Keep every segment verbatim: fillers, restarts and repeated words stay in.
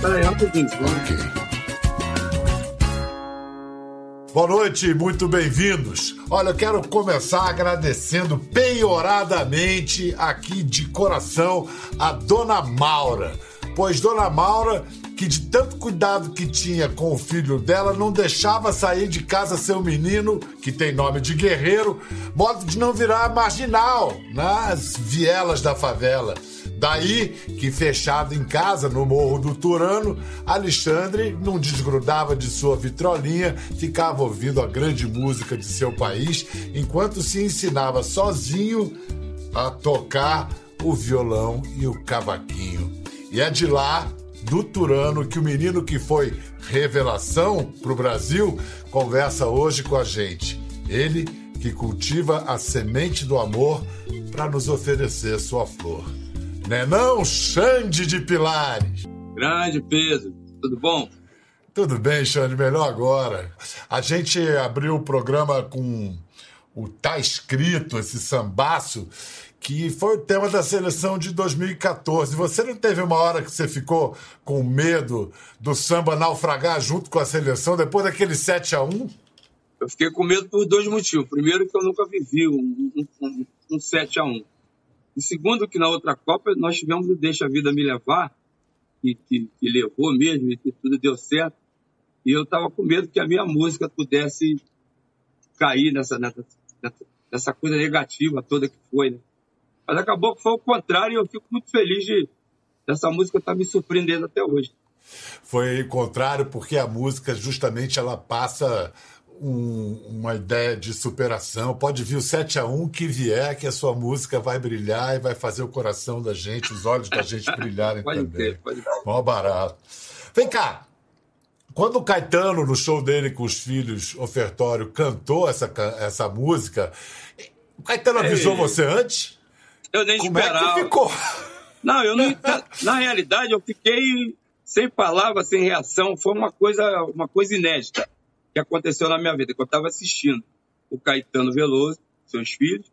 Peraí, rapidinho. Boa noite, muito bem-vindos. Olha, eu quero começar agradecendo penhoradamente aqui de coração a Dona Maura. Pois Dona Maura, que de tanto cuidado que tinha com o filho dela, não deixava sair de casa seu menino, que tem nome de guerreiro, modo de não virar marginal nas vielas da favela. Daí que, fechado em casa, no Morro do Turano, Alexandre não desgrudava de sua vitrolinha, ficava ouvindo a grande música de seu país, enquanto se ensinava sozinho a tocar o violão e o cavaquinho. E é de lá, do Turano, que o menino que foi revelação para o Brasil conversa hoje com a gente. Ele que cultiva a semente do amor para nos oferecer sua flor. Né não, Xande de Pilares? Grande Pedro, tudo bom? Tudo bem, Xande, melhor agora. A gente abriu o programa com o Tá Escrito, esse sambaço, que foi o tema da seleção de dois mil e quatorze. Você não teve uma hora que você ficou com medo do samba naufragar junto com a seleção depois daquele sete a um? Eu fiquei com medo por dois motivos. Primeiro, que eu nunca vivi um, um, um sete a um. E segundo, que na outra Copa nós tivemos o Deixa a Vida Me Levar, que, que, que levou mesmo, e que tudo deu certo. E eu estava com medo que a minha música pudesse cair nessa, nessa, nessa coisa negativa toda que foi. Né? Mas acabou que foi o contrário, e eu fico muito feliz de essa música estar tá me surpreendendo até hoje. Foi o contrário, porque a música justamente ela passa... Um, uma ideia de superação. Pode vir o sete a um que vier, que a sua música vai brilhar e vai fazer o coração da gente, os olhos da gente brilharem pode também. Ter, pode ter. Mó barato. Vem cá, quando o Caetano, no show dele com os filhos, Ofertório, cantou essa, essa música, o Caetano avisou Ei, você antes? Eu nem Como esperava. Como é que ficou? Não, eu não... Na realidade, eu fiquei sem palavras, sem reação. Foi uma coisa, uma coisa inédita que aconteceu na minha vida, que eu estava assistindo o Caetano Veloso, seus filhos,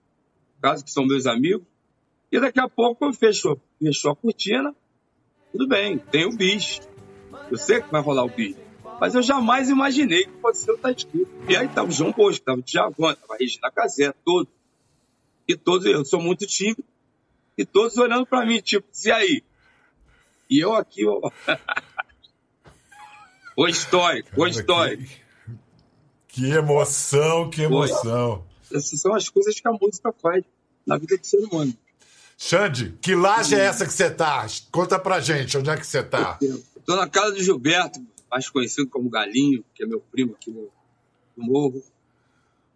caso que são meus amigos, e daqui a pouco fechou, fechou a cortina, tudo bem, tem o bis, eu sei que vai rolar o bis, mas eu jamais imaginei que fosse ser o Tá Escrito. E aí estava o João Bosco, estava o Tiago, estava a Regina Casé, todos, e todos, eu sou muito tímido, e todos olhando para mim, tipo, e aí? E eu aqui, ó, o histórico, o histórico. Que emoção, que emoção. Olha, essas são as coisas que a música faz na vida do ser humano. Xande, que laje é essa que você tá? Conta pra gente, onde é que você tá? Tô na casa do Gilberto, mais conhecido como Galinho, que é meu primo aqui no, no Morro.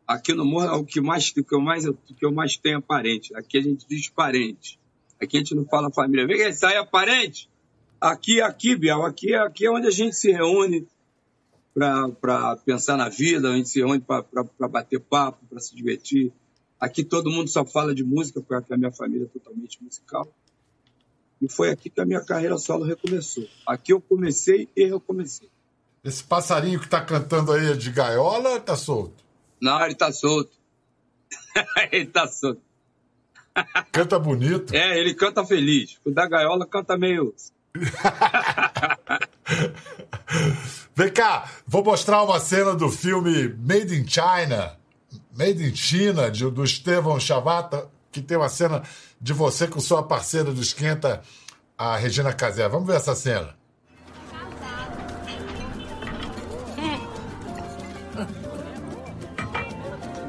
Aqui no Morro é o que, mais, o, que eu mais, o que eu mais tenho é parente. Aqui a gente diz parente. Aqui a gente não fala família. Vem que sai, é parente. Aqui, aqui, Biel, aqui, aqui é onde a gente se reúne para pensar na vida, a gente se reúne para bater papo, para se divertir. Aqui todo mundo só fala de música, porque a minha família é totalmente musical. E foi aqui que a minha carreira solo recomeçou. Aqui eu comecei e recomecei. Esse passarinho que está cantando aí é de gaiola ou está solto? Não, ele está solto. ele está solto. Canta bonito. É, ele canta feliz. O da gaiola canta meio... Vem cá, vou mostrar uma cena do filme Made in China, Made in China, de, do Estevão Chavata, que tem uma cena de você com sua parceira do Esquenta, a Regina Casé. Vamos ver essa cena.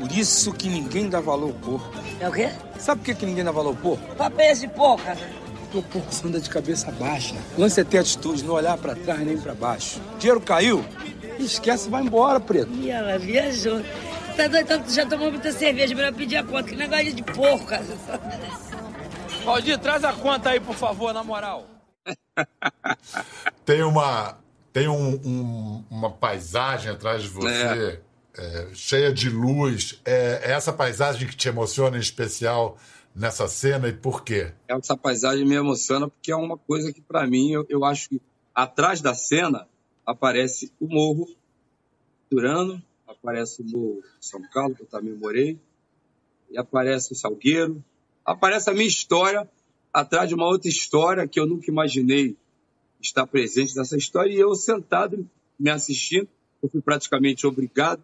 Por isso que ninguém dá valor ao porco. É o quê? Sabe por que, que ninguém dá valor ao porco? Papéis de porca, né? Porque o porco anda de cabeça baixa. O lance é ter atitude, não olhar pra trás nem pra baixo. O dinheiro caiu, esquece, vai embora, preto. E ela viajou. Tá doido, já tomou muita cerveja, melhor pedir a conta. Que negócio de porco, cara. Aldir, traz a conta aí, por favor, na moral. Tem uma, tem um, um, uma paisagem atrás de você, é. É, cheia de luz. É, é essa paisagem que te emociona em especial... nessa cena, e por quê? Essa paisagem me emociona porque é uma coisa que, para mim, eu, eu acho que atrás da cena aparece o Morro Turano, aparece o Morro São Paulo, que eu também morei, e aparece o Salgueiro, aparece a minha história atrás de uma outra história que eu nunca imaginei está presente nessa história, e eu sentado me assistindo, eu fui praticamente obrigado,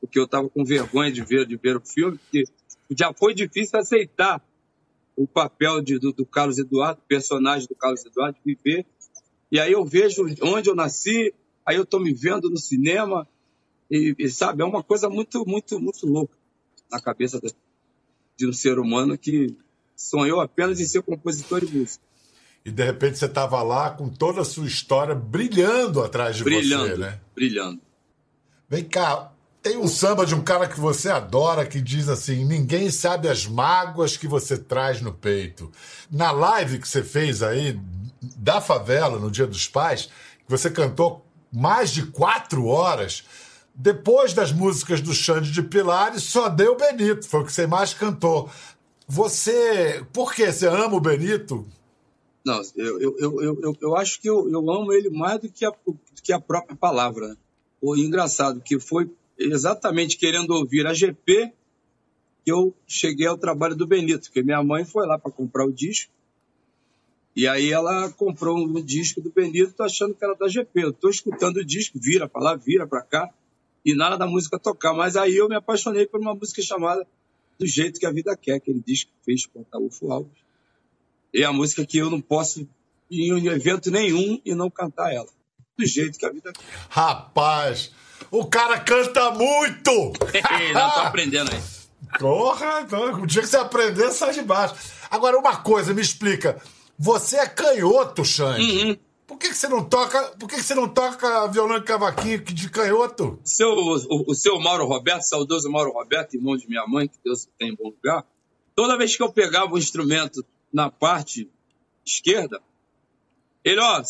porque eu estava com vergonha de ver, de ver o filme, porque já foi difícil aceitar o papel de, do, do Carlos Eduardo, personagem do Carlos Eduardo, viver. E aí eu vejo onde eu nasci, aí eu estou me vendo no cinema, e, e sabe, é uma coisa muito, muito, muito louca na cabeça de, de um ser humano que sonhou apenas em ser compositor e músico. E de repente você estava lá com toda a sua história brilhando atrás de brilhando, você, né? Brilhando. Vem cá, tem um samba de um cara que você adora que diz assim: ninguém sabe as mágoas que você traz no peito. Na live que você fez aí da favela, no Dia dos Pais, que você cantou mais de quatro horas, depois das músicas do Xande de Pilares, só deu Benito, foi o que você mais cantou. Você... Por quê? Você ama o Benito? Não, eu, eu, eu, eu, eu acho que eu, eu amo ele mais do que a, que a própria palavra. O engraçado que foi exatamente querendo ouvir a G P que eu cheguei ao trabalho do Benito, porque minha mãe foi lá para comprar o disco, e aí ela comprou um disco do Benito achando que era da G P. Eu estou escutando o disco, vira para lá, vira para cá, e nada da música tocar. Mas aí eu me apaixonei por uma música chamada Do Jeito Que A Vida Quer, aquele disco que fez com o Ataulfo Alves. É a música que eu não posso ir em evento nenhum e não cantar ela. Do jeito que a vida quer. Rapaz, o cara canta muito! Ei, não, tô aprendendo aí. Porra, o dia que você aprender, sai de baixo. Agora, uma coisa, me explica. Você é canhoto, Xande. Uhum. Por que, que você não toca? Por que, que você não toca violão e cavaquinho de canhoto? Seu, o, o seu Mauro Roberto, saudoso Mauro Roberto, irmão de minha mãe, que Deus tem em bom lugar, toda vez que eu pegava um instrumento na parte esquerda, ele, ó,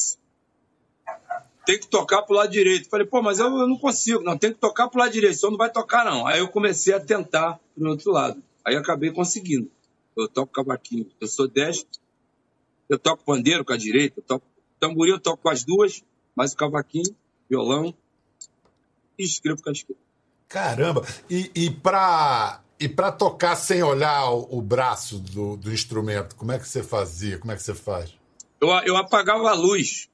tem que tocar pro lado direito. Falei, pô, mas eu não consigo, não, tem que tocar pro lado direito, só não vai tocar, não. Aí eu comecei a tentar pro outro lado. Aí eu acabei conseguindo. Eu toco cavaquinho, eu sou destro, eu toco pandeiro com a direita, eu toco tamborim, eu toco com as duas, mas o cavaquinho, violão, e escrevo com a esquerda. Caramba! E, e pra... E para tocar sem olhar o, o braço do, do instrumento, como é que você fazia? Como é que você faz? Eu, eu apagava a luz,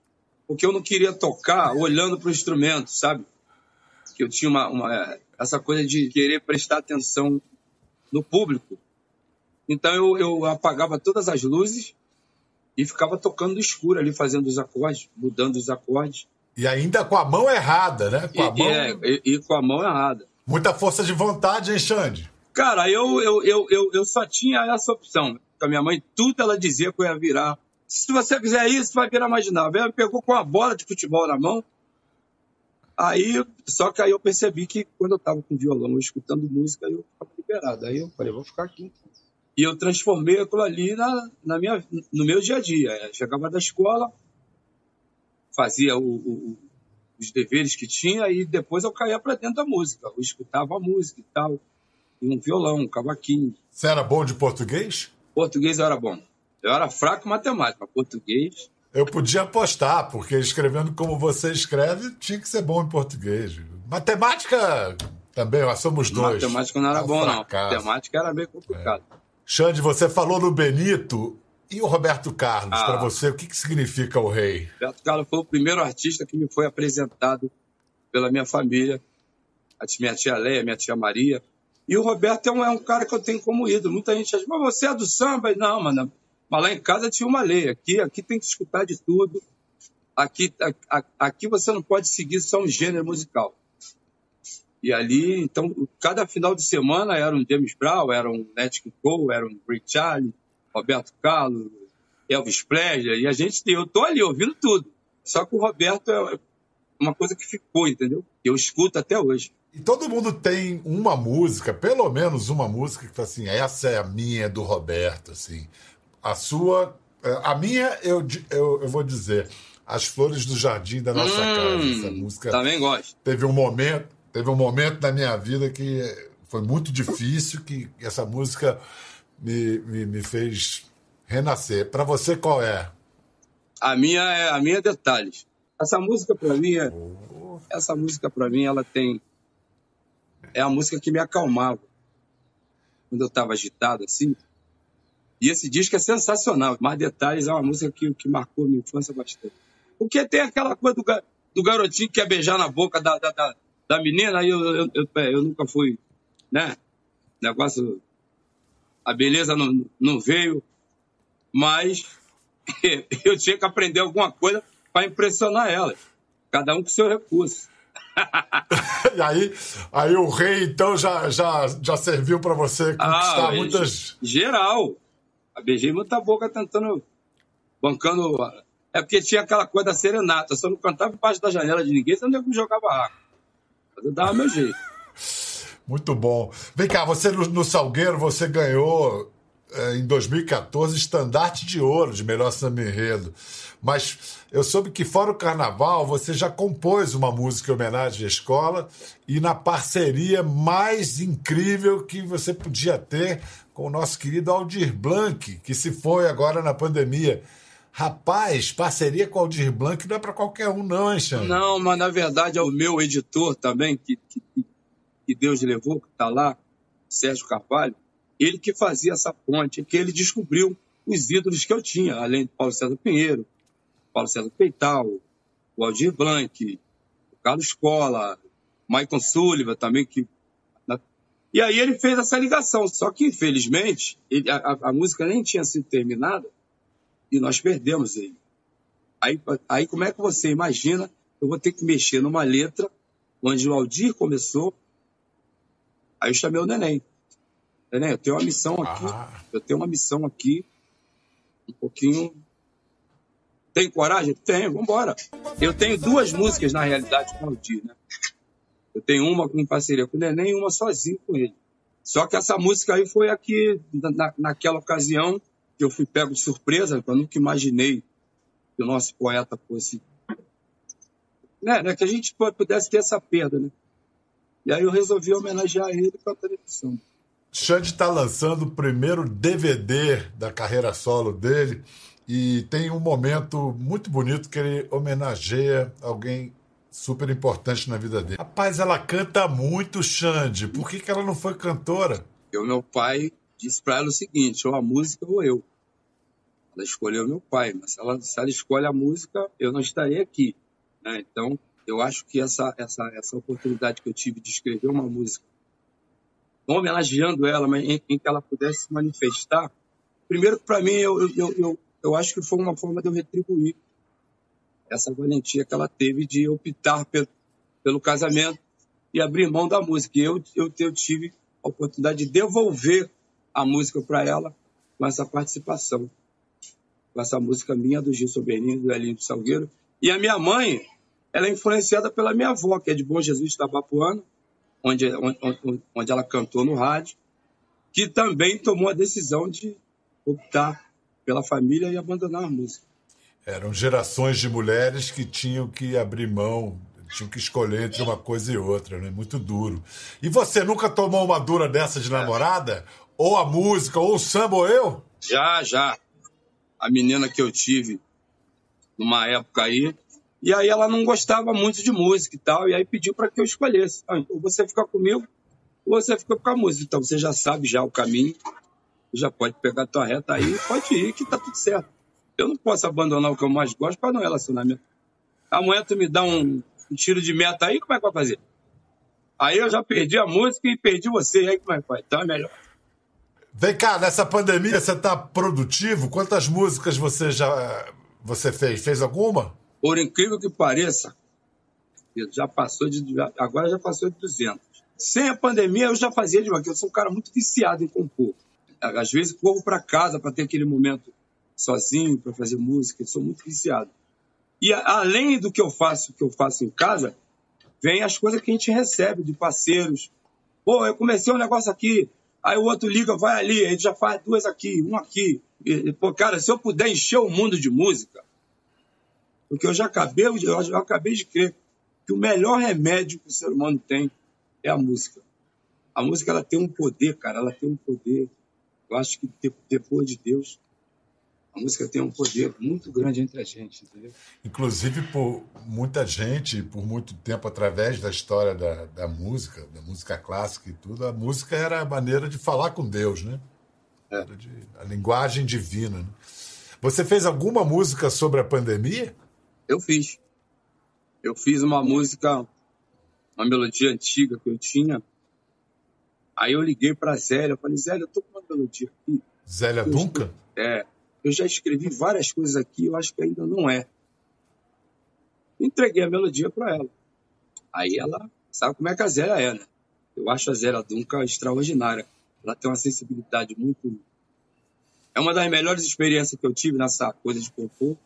porque eu não queria tocar olhando para o instrumento, sabe? Que eu tinha uma, uma, essa coisa de querer prestar atenção no público. Então eu, eu apagava todas as luzes e ficava tocando no escuro ali, fazendo os acordes, mudando os acordes. E ainda com a mão errada, né? Com a e, mão... É, e, e com a mão errada. Muita força de vontade, hein, Xande? Cara, eu, eu, eu, eu, eu só tinha essa opção. A minha mãe, tudo ela dizia que eu ia virar. Se você fizer isso, você vai virar marginal. Ela me pegou com uma bola de futebol na mão. Aí, só que aí eu percebi que quando eu estava com violão, escutando música, eu estava liberado. Aí eu falei, vou ficar aqui. E eu transformei aquilo ali na, na minha, no meu dia a dia. Eu chegava da escola, fazia o, o, os deveres que tinha e depois eu caía para dentro da música. Eu escutava a música e tal. Um violão, um cavaquinho. Você era bom de português? Português eu era bom. Eu era fraco em matemática, mas português... Eu podia apostar, porque escrevendo como você escreve, tinha que ser bom em português. Matemática também, nós somos dois. Matemática não era bom, não. Matemática era bem complicado. É. Xande, você falou no Benito e o Roberto Carlos. Ah, para você, o que, que significa o rei? Roberto Carlos foi o primeiro artista que me foi apresentado pela minha família. A minha tia Leia, minha tia Maria... E o Roberto é um, é um cara que eu tenho como ídolo. Muita gente acha, mas você é do samba? Não, mano. Mas lá em casa tinha uma lei. Aqui, aqui tem que escutar de tudo. Aqui, a, a, aqui você não pode seguir só um gênero musical. E ali, então, cada final de semana era um Demis Brown, era um Nat King Cole, era um Charlie, Roberto Carlos, Elvis Presley. E a gente, eu tô ali ouvindo tudo. Só que o Roberto é uma coisa que ficou, entendeu? Eu escuto até hoje. E todo mundo tem uma música, pelo menos uma música, que fala assim, essa é a minha, do Roberto, assim. A sua... A minha, eu, eu, eu vou dizer, As Flores do Jardim da Nossa hum, Casa. Essa música... Também gosto. Teve um momento, teve um momento na minha vida que foi muito difícil, que essa música me, me, me fez renascer. Para você, qual é? A minha é a minha Detalhes. Essa música, para mim, é... oh. Essa música, para mim, ela tem... É a música que me acalmava quando eu estava agitado, assim. E esse disco é sensacional. Mais Detalhes é uma música que, que marcou minha infância bastante. Porque tem aquela coisa do, do garotinho que quer beijar na boca da, da, da, da menina, aí eu, eu, eu, eu nunca fui, né? Negócio, a beleza não, não veio, mas eu tinha que aprender alguma coisa para impressionar elas. Cada um com seu recurso. E aí, aí o rei, então, já, já, já serviu para você conquistar ah, muitas... Geral. Eu beijei muita boca tentando... Bancando... É porque tinha aquela coisa da serenata. Só não cantava embaixo da janela de ninguém, senão não jogava barraco. Mas eu dava meu jeito. Muito bom. Vem cá, você no, no Salgueiro, você ganhou... em dois mil e quatorze, Estandarte de Ouro de melhor samba-enredo. Mas eu soube que fora o carnaval você já compôs uma música em homenagem à escola e na parceria mais incrível que você podia ter com o nosso querido Aldir Blanc, que se foi agora na pandemia. Rapaz, parceria com o Aldir Blanc não é para qualquer um não, hein, Xande? Não, mas na verdade é o meu editor também, que, que, que Deus levou, que está lá, Sérgio Carvalho. Ele que fazia essa ponte, que ele descobriu os ídolos que eu tinha, além do Paulo César Pinheiro, Paulo César Peital, o Aldir Blanc, o Carlos Cola, o Maicon Sullivan também. Que... E aí ele fez essa ligação, só que infelizmente ele, a, a música nem tinha sido terminada e nós perdemos ele. Aí, aí como é que você imagina, eu vou ter que mexer numa letra onde o Aldir começou, aí eu chamei o Neném. Eu tenho uma missão aqui, ah. eu tenho uma missão aqui, um pouquinho... Tem coragem? Tenho, vambora. Eu tenho duas músicas, na realidade, com o Aldir, né? Eu tenho uma em parceria com o Neném e uma sozinho com ele. Só que essa música aí foi aqui, na, naquela ocasião, que eu fui pego de surpresa, eu nunca imaginei que o nosso poeta fosse... Né, né, que a gente pudesse ter essa perda, né? E aí eu resolvi homenagear ele com a televisão. Xande está lançando o primeiro D V D da carreira solo dele e tem um momento muito bonito que ele homenageia alguém super importante na vida dele. Rapaz, ela canta muito, Xande. Por que, que ela não foi cantora? Eu, meu pai disse para ela o seguinte, ou a música ou eu. Ela escolheu meu pai, mas se ela, se ela escolhe a música, eu não estarei aqui. Né? Então, eu acho que essa, essa, essa oportunidade que eu tive de escrever uma música homenageando ela, mas em, em que ela pudesse se manifestar. Primeiro, para mim, eu, eu, eu, eu acho que foi uma forma de eu retribuir essa valentia que ela teve de optar pelo, pelo casamento e abrir mão da música. E eu, eu, eu tive a oportunidade de devolver a música para ela com essa participação, com essa música minha, do Gil Soberinho, do Elinho do Salgueiro. E a minha mãe, ela é influenciada pela minha avó, que é de Bom Jesus, Tabapuana, Onde, onde, onde ela cantou no rádio, que também tomou a decisão de optar pela família e abandonar a música. Eram gerações de mulheres que tinham que abrir mão, tinham que escolher entre uma coisa e outra, né? Muito duro. E você nunca tomou uma dura dessa de namorada? É. Ou a música, ou o samba, ou eu? Já, já. A menina que eu tive numa época aí, e aí ela não gostava muito de música e tal, e aí pediu para que eu escolhesse. Ah, ou você fica comigo, ou você fica com a música. Então você já sabe já o caminho, já pode pegar a tua reta aí, pode ir, que tá tudo certo. Eu não posso abandonar o que eu mais gosto para não relacionamento. Amanhã tu me dá um, um tiro de meta aí, como é que vai fazer? Aí eu já perdi a música e perdi você, aí como é que vai? Então é melhor. Vem cá, nessa pandemia você tá produtivo? Quantas músicas você já você fez? Fez alguma? Por incrível que pareça, já passou de, agora já passou de duzentos. Sem a pandemia, eu já fazia de demais. Eu sou um cara muito viciado em compor. Às vezes, corro para casa para ter aquele momento sozinho, para fazer música. Eu sou muito viciado. E além do que eu faço, que eu faço em casa, vem as coisas que a gente recebe de parceiros. Pô, eu comecei um negócio aqui, aí o outro liga, vai ali, a gente já faz duas aqui, um aqui. E, pô, cara, se eu puder encher o mundo de música... Porque eu já acabei, eu já acabei de crer que o melhor remédio que o ser humano tem é a música. A música, ela tem um poder, cara, ela tem um poder. Eu acho que depois de Deus, a música tem um poder muito grande entre a gente, entendeu? Inclusive, por muita gente, por muito tempo, através da história da, da música, da música clássica e tudo, a música era a maneira de falar com Deus, né? É. De, a linguagem divina, né? Você fez alguma música sobre a pandemia? Eu fiz. Eu fiz uma música, uma melodia antiga que eu tinha. Aí eu liguei pra Zélia, eu falei, Zélia, eu tô com uma melodia aqui. Zélia Duncan? É. Eu já escrevi várias coisas aqui, eu acho que ainda não é. Entreguei a melodia pra ela. Aí ela sabe como é que a Zélia é, né? Eu acho a Zélia Duncan extraordinária. Ela tem uma sensibilidade muito... É uma das melhores experiências que eu tive nessa coisa de compor.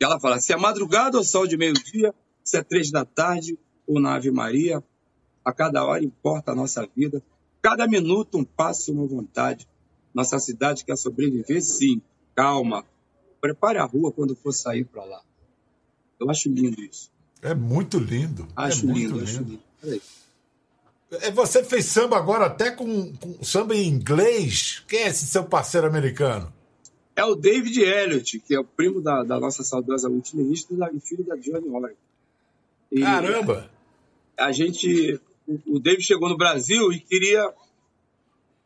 E ela fala, se é madrugada ou sol de meio-dia, se é três da tarde ou na Ave Maria, a cada hora importa a nossa vida, cada minuto um passo, uma vontade. Nossa cidade quer sobreviver, sim. Calma. Prepare a rua quando for sair para lá. Eu acho lindo isso. É muito lindo. Acho é lindo, muito acho lindo. lindo. É, você fez samba agora até com, com samba em inglês. Quem é esse seu parceiro americano? É o David Elliott, que é o primo da, da nossa saudosa multilinguista e filho da Johnny Orr. Caramba! A gente... O, o David chegou no Brasil e queria...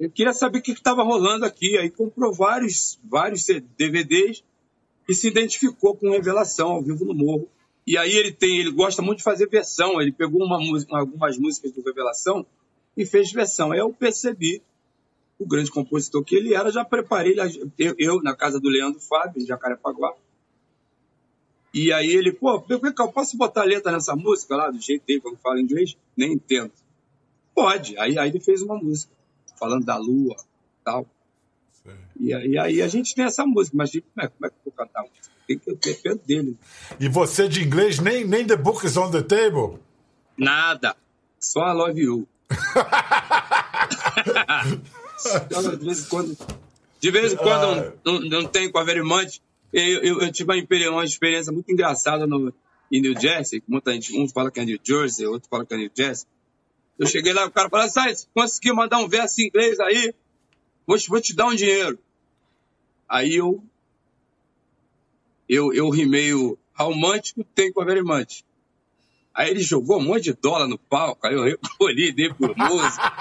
Eu queria saber o que estava rolando aqui. Aí comprou vários, vários D V Ds e se identificou com Revelação ao vivo no Morro. E aí ele tem, ele gosta muito de fazer versão. Ele pegou uma música, algumas músicas do Revelação e fez versão. Aí eu percebi o grande compositor que ele era. Já preparei eu, eu na casa do Leandro Fábio, em Jacarepaguá. E aí ele, pô, eu posso botar letra nessa música lá, do jeito dele, quando fala inglês? Nem entendo. Pode. Aí, aí ele fez uma música falando da lua e tal. E aí, aí a gente tem essa música, mas como é, como é que eu vou cantar? Tem que ter pé dele. E você de inglês, nem, nem The Book is on the Table? Nada. Só I Love You. de vez em quando, de vez em quando ah. não, não, não tem com a Verimante. Eu, eu, eu tive uma, uma experiência muito engraçada no, em New Jersey. Muita gente, um fala que é New Jersey, outro fala que é New Jersey. Eu cheguei lá, o cara falou, sai, consegui mandar um verso em inglês aí, vou, vou te dar um dinheiro. Aí eu eu, eu rimei o how much tem com a very much. Aí ele jogou um monte de dólar no palco, aí eu recolhi, dei por música.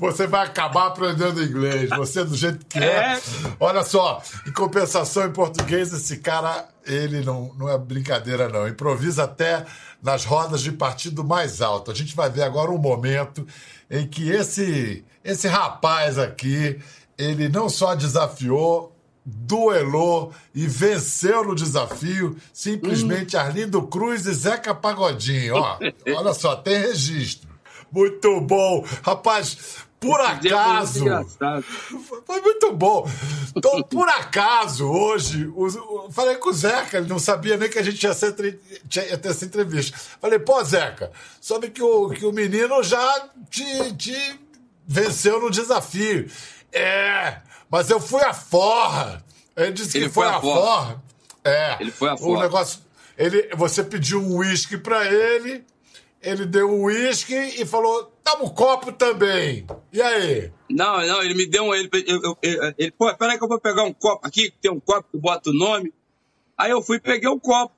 Você vai acabar aprendendo inglês, você do jeito que é. é. Olha só, em compensação em português, esse cara, ele não, não é brincadeira não, improvisa até nas rodas de partido mais alto. A gente vai ver agora um momento em que esse, esse rapaz aqui, ele não só desafiou, duelou e venceu no desafio simplesmente hum. Arlindo Cruz e Zeca Pagodinho. Ó, olha só, tem registro. Muito bom. Rapaz, por acaso... Foi muito bom. Então, por acaso, hoje... Eu falei com o Zeca, ele não sabia nem que a gente ia, ser, ia ter essa entrevista. Falei, pô, Zeca, soube que o, que o menino já te, te venceu no desafio. É, mas eu fui à forra. Ele disse ele que foi à forra. forra. É. Ele foi à forra. O negócio... Ele, você pediu um uísque pra ele... Ele deu um uísque e falou, dá um copo também. E aí? Não, não, ele me deu um... Ele, eu, eu, ele, pô, peraí que eu vou pegar um copo aqui, que tem um copo que bota o nome. Aí eu fui e peguei um copo.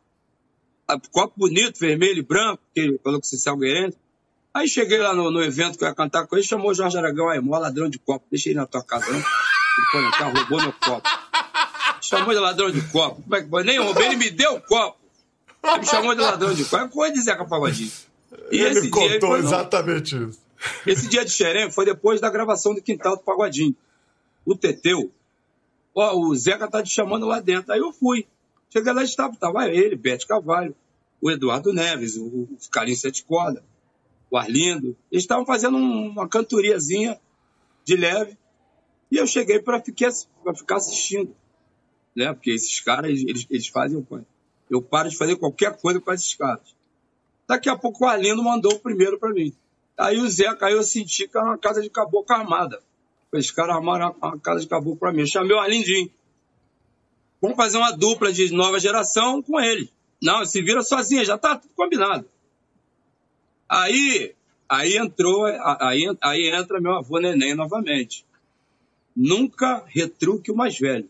Um copo bonito, vermelho e branco, que ele falou que se salgueiro. Aí cheguei lá no, no evento que eu ia cantar com ele, chamou o Jorge Aragão, aí, mó ladrão de copo. Deixei ele na tua casa, não. Ele foi entrar, roubou meu copo. Chamou de ladrão de copo. Como é que foi? Nem roubei, ele me deu o copo. Ele me chamou de ladrão de copo. É coisa de Zeca Pagodinho. E ele esse contou dia, ele foi, exatamente não. isso. Esse dia de xerém foi depois da gravação do Quintal do Pagodinho. O Teteu. Ó, o Zeca tá te chamando lá dentro. Aí eu fui. Cheguei lá e estava. Tava ele, Bete Carvalho, o Eduardo Neves, o, o Carinho Sete Corda, o Arlindo. Eles estavam fazendo um, uma cantoriazinha de leve. E eu cheguei para ficar assistindo. Né? Porque esses caras, eles, eles fazem... Eu paro de fazer qualquer coisa com esses caras. Daqui a pouco o Arlindo mandou o primeiro para mim. Aí o Zeca, aí eu senti que era uma casa de caboclo armada. Os caras armaram uma casa de caboclo para mim. Eu chamei o Arlindinho. Vamos fazer uma dupla de nova geração com ele. Não, se vira sozinha, já tá tudo combinado. Aí, aí entrou, aí, aí entra meu avô Neném novamente. Nunca retruque o mais velho.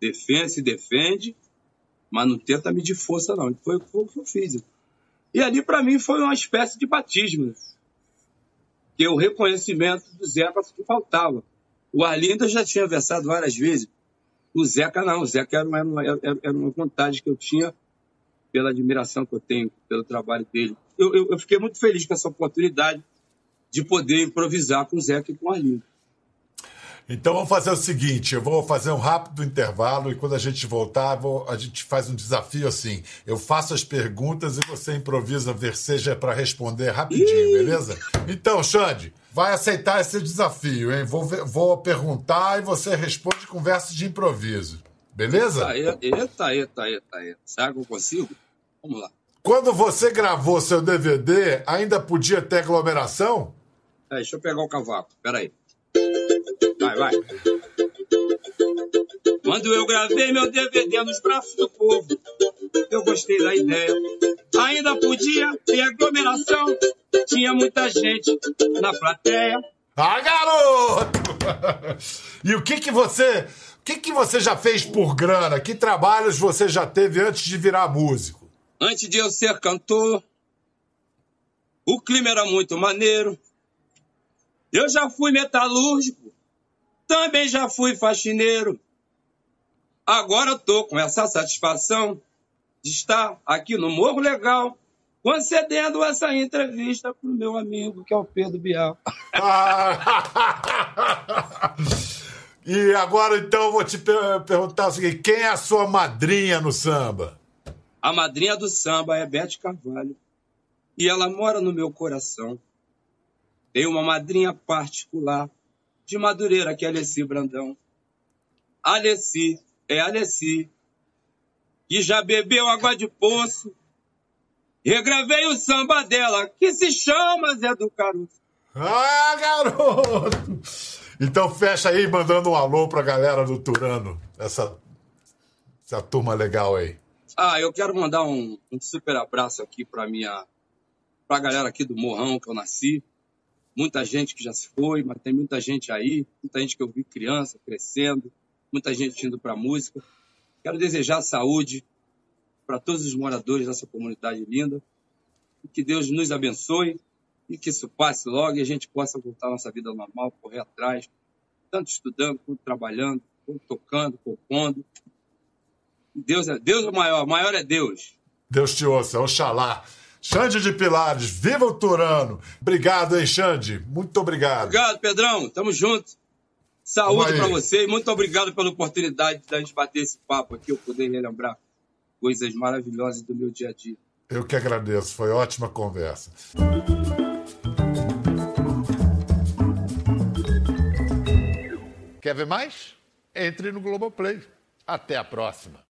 Defende, se defende, mas não tenta medir força, não. Foi, foi o que eu fiz. E ali, para mim, foi uma espécie de batismo. Que o reconhecimento do Zeca que faltava. O Arlindo eu já tinha versado várias vezes. O Zeca não, o Zeca era uma, era uma vontade que eu tinha pela admiração que eu tenho, pelo trabalho dele. Eu, eu, eu fiquei muito feliz com essa oportunidade de poder improvisar com o Zeca e com o Arlindo. Então vamos fazer o seguinte, eu vou fazer um rápido intervalo e quando a gente voltar, vou, a gente faz um desafio assim, eu faço as perguntas e você improvisa verseja para responder rapidinho, Ih! beleza? Então, Xande, vai aceitar esse desafio, hein? Vou, vou perguntar e você responde com versos de improviso, beleza? Eita, eita, eita, eita, eita. Será que eu consigo? Vamos lá. Quando você gravou seu D V D, ainda podia ter aglomeração? É, deixa eu pegar o cavaco, peraí. Vai, vai. Quando eu gravei meu D V D nos braços do povo, eu gostei da ideia. Ainda podia ter aglomeração, tinha muita gente na plateia. Ah, garoto! E o que que você, o que que você já fez por grana? Que trabalhos você já teve antes de virar músico? Antes de eu ser cantor, o clima era muito maneiro. Eu já fui metalúrgico, também já fui faxineiro. Agora eu tô com essa satisfação de estar aqui no Morro Legal, concedendo essa entrevista pro meu amigo, que é o Pedro Bial. Ah, e agora, então, eu vou te per perguntar o seguinte, quem é a sua madrinha no samba? A madrinha do samba é Beth Carvalho, e ela mora no meu coração. Tem uma madrinha particular de Madureira, que é Alessi Brandão. Alessi, é Alessi, que já bebeu água de poço. Regravei o samba dela, que se chama Zé do Caruso. Ah, garoto! Então fecha aí, mandando um alô pra galera do Turano. Essa, essa turma legal aí. Ah, eu quero mandar um, um super abraço aqui pra minha... pra galera aqui do Morrão, que eu nasci. Muita gente que já se foi, mas tem muita gente aí, muita gente que eu vi criança, crescendo, muita gente indo para a música. Quero desejar saúde para todos os moradores dessa comunidade linda, e que Deus nos abençoe e que isso passe logo e a gente possa voltar à nossa vida normal, correr atrás, tanto estudando, quanto trabalhando, quanto tocando, compondo. Deus é, Deus é o maior, o maior é Deus. Deus te ouça, Oxalá. Xande de Pilares, viva o Turano! Obrigado, hein, Xande? Muito obrigado. Obrigado, Pedrão. Tamo junto. Saúde pra você e muito obrigado pela oportunidade de a gente bater esse papo aqui, eu poder relembrar coisas maravilhosas do meu dia a dia. Eu que agradeço. Foi ótima conversa. Quer ver mais? Entre no Globoplay. Até a próxima.